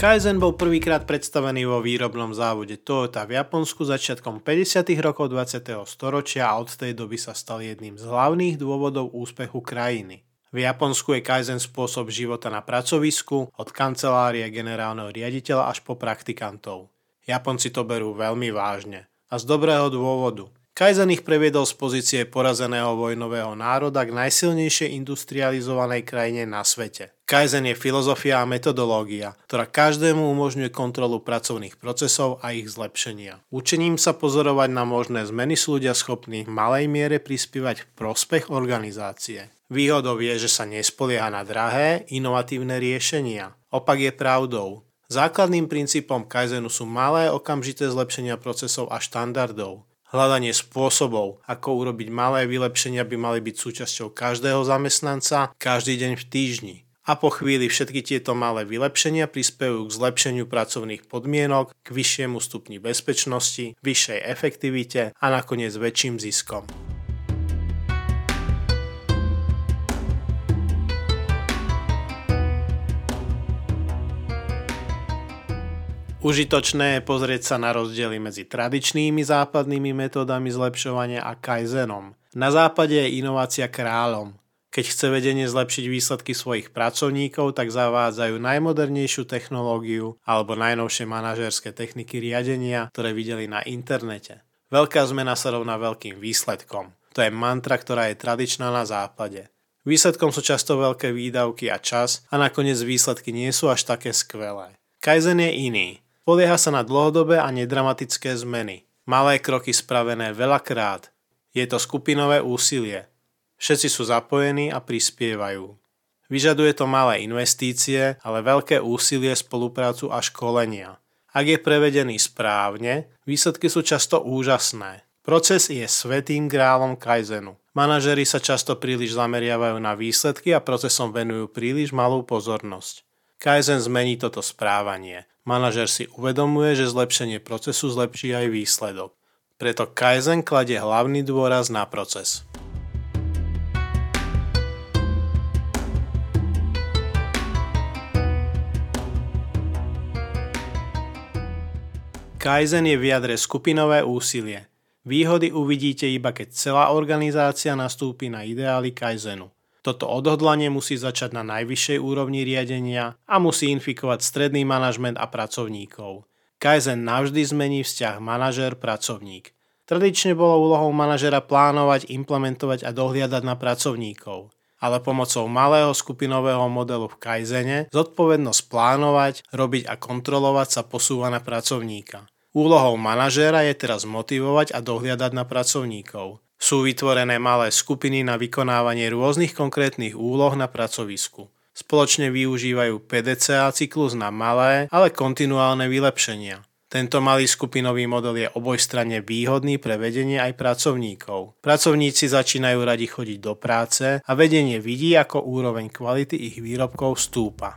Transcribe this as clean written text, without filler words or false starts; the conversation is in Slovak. Kaizen bol prvýkrát predstavený vo výrobnom závode Toyota v Japonsku začiatkom 50. rokov 20. storočia a od tej doby sa stal jedným z hlavných dôvodov úspechu krajiny. V Japonsku je Kaizen spôsob života na pracovisku, od kancelárie generálneho riaditeľa až po praktikantov. Japonci to berú veľmi vážne a z dobrého dôvodu. Kaizen ich previedol z pozície porazeného vojnového národa k najsilnejšej industrializovanej krajine na svete. Kaizen je filozofia a metodológia, ktorá každému umožňuje kontrolu pracovných procesov a ich zlepšenia. Učením sa pozorovať na možné zmeny sú ľudia schopní v malej miere prispievať v prospech organizácie. Výhodou je, že sa nespolieha na drahé, inovatívne riešenia. Opak je pravdou. Základným princípom Kaizenu sú malé okamžité zlepšenia procesov a štandardov. Hľadanie spôsobov, ako urobiť malé vylepšenia, by mali byť súčasťou každého zamestnanca, každý deň v týždni. A po chvíli všetky tieto malé vylepšenia prispejú k zlepšeniu pracovných podmienok, k vyššiemu stupni bezpečnosti, vyššej efektivite a nakoniec väčším ziskom. Užitočné je pozrieť sa na rozdiely medzi tradičnými západnými metódami zlepšovania a Kaizenom. Na západe je inovácia kráľom. Keď chce vedenie zlepšiť výsledky svojich pracovníkov, tak zavádzajú najmodernejšiu technológiu alebo najnovšie manažérske techniky riadenia, ktoré videli na internete. Veľká zmena sa rovná veľkým výsledkom. To je mantra, ktorá je tradičná na západe. Výsledkom sú často veľké výdavky a čas a nakoniec výsledky nie sú až také skvelé. Kaizen je iný. Polieha sa na dlhodobé a nedramatické zmeny. Malé kroky spravené veľakrát. Je to skupinové úsilie. Všetci sú zapojení a prispievajú. Vyžaduje to malé investície, ale veľké úsilie, spoluprácu a školenia. Ak je prevedený správne, výsledky sú často úžasné. Proces je svätým grálom Kaizenu. Manažeri sa často príliš zameriavajú na výsledky a procesom venujú príliš malú pozornosť. Kaizen zmení toto správanie. Manažer si uvedomuje, že zlepšenie procesu zlepší aj výsledok. Preto Kaizen kladie hlavný dôraz na proces. Kaizen je v jadre skupinové úsilie. Výhody uvidíte iba keď celá organizácia nastúpi na ideály Kaizenu. Toto odhodlanie musí začať na najvyššej úrovni riadenia a musí infikovať stredný manažment a pracovníkov. Kaizen navždy zmení vzťah manažér-pracovník. Tradične bolo úlohou manažéra plánovať, implementovať a dohliadať na pracovníkov. Ale pomocou malého skupinového modelu v Kaizene zodpovednosť plánovať, robiť a kontrolovať sa posúva na pracovníka. Úlohou manažéra je teraz motivovať a dohliadať na pracovníkov. Sú vytvorené malé skupiny na vykonávanie rôznych konkrétnych úloh na pracovisku. Spoločne využívajú PDCA cyklus na malé, ale kontinuálne vylepšenia. Tento malý skupinový model je obojstranne výhodný pre vedenie aj pracovníkov. Pracovníci začínajú radi chodiť do práce a vedenie vidí, ako úroveň kvality ich výrobkov stúpa.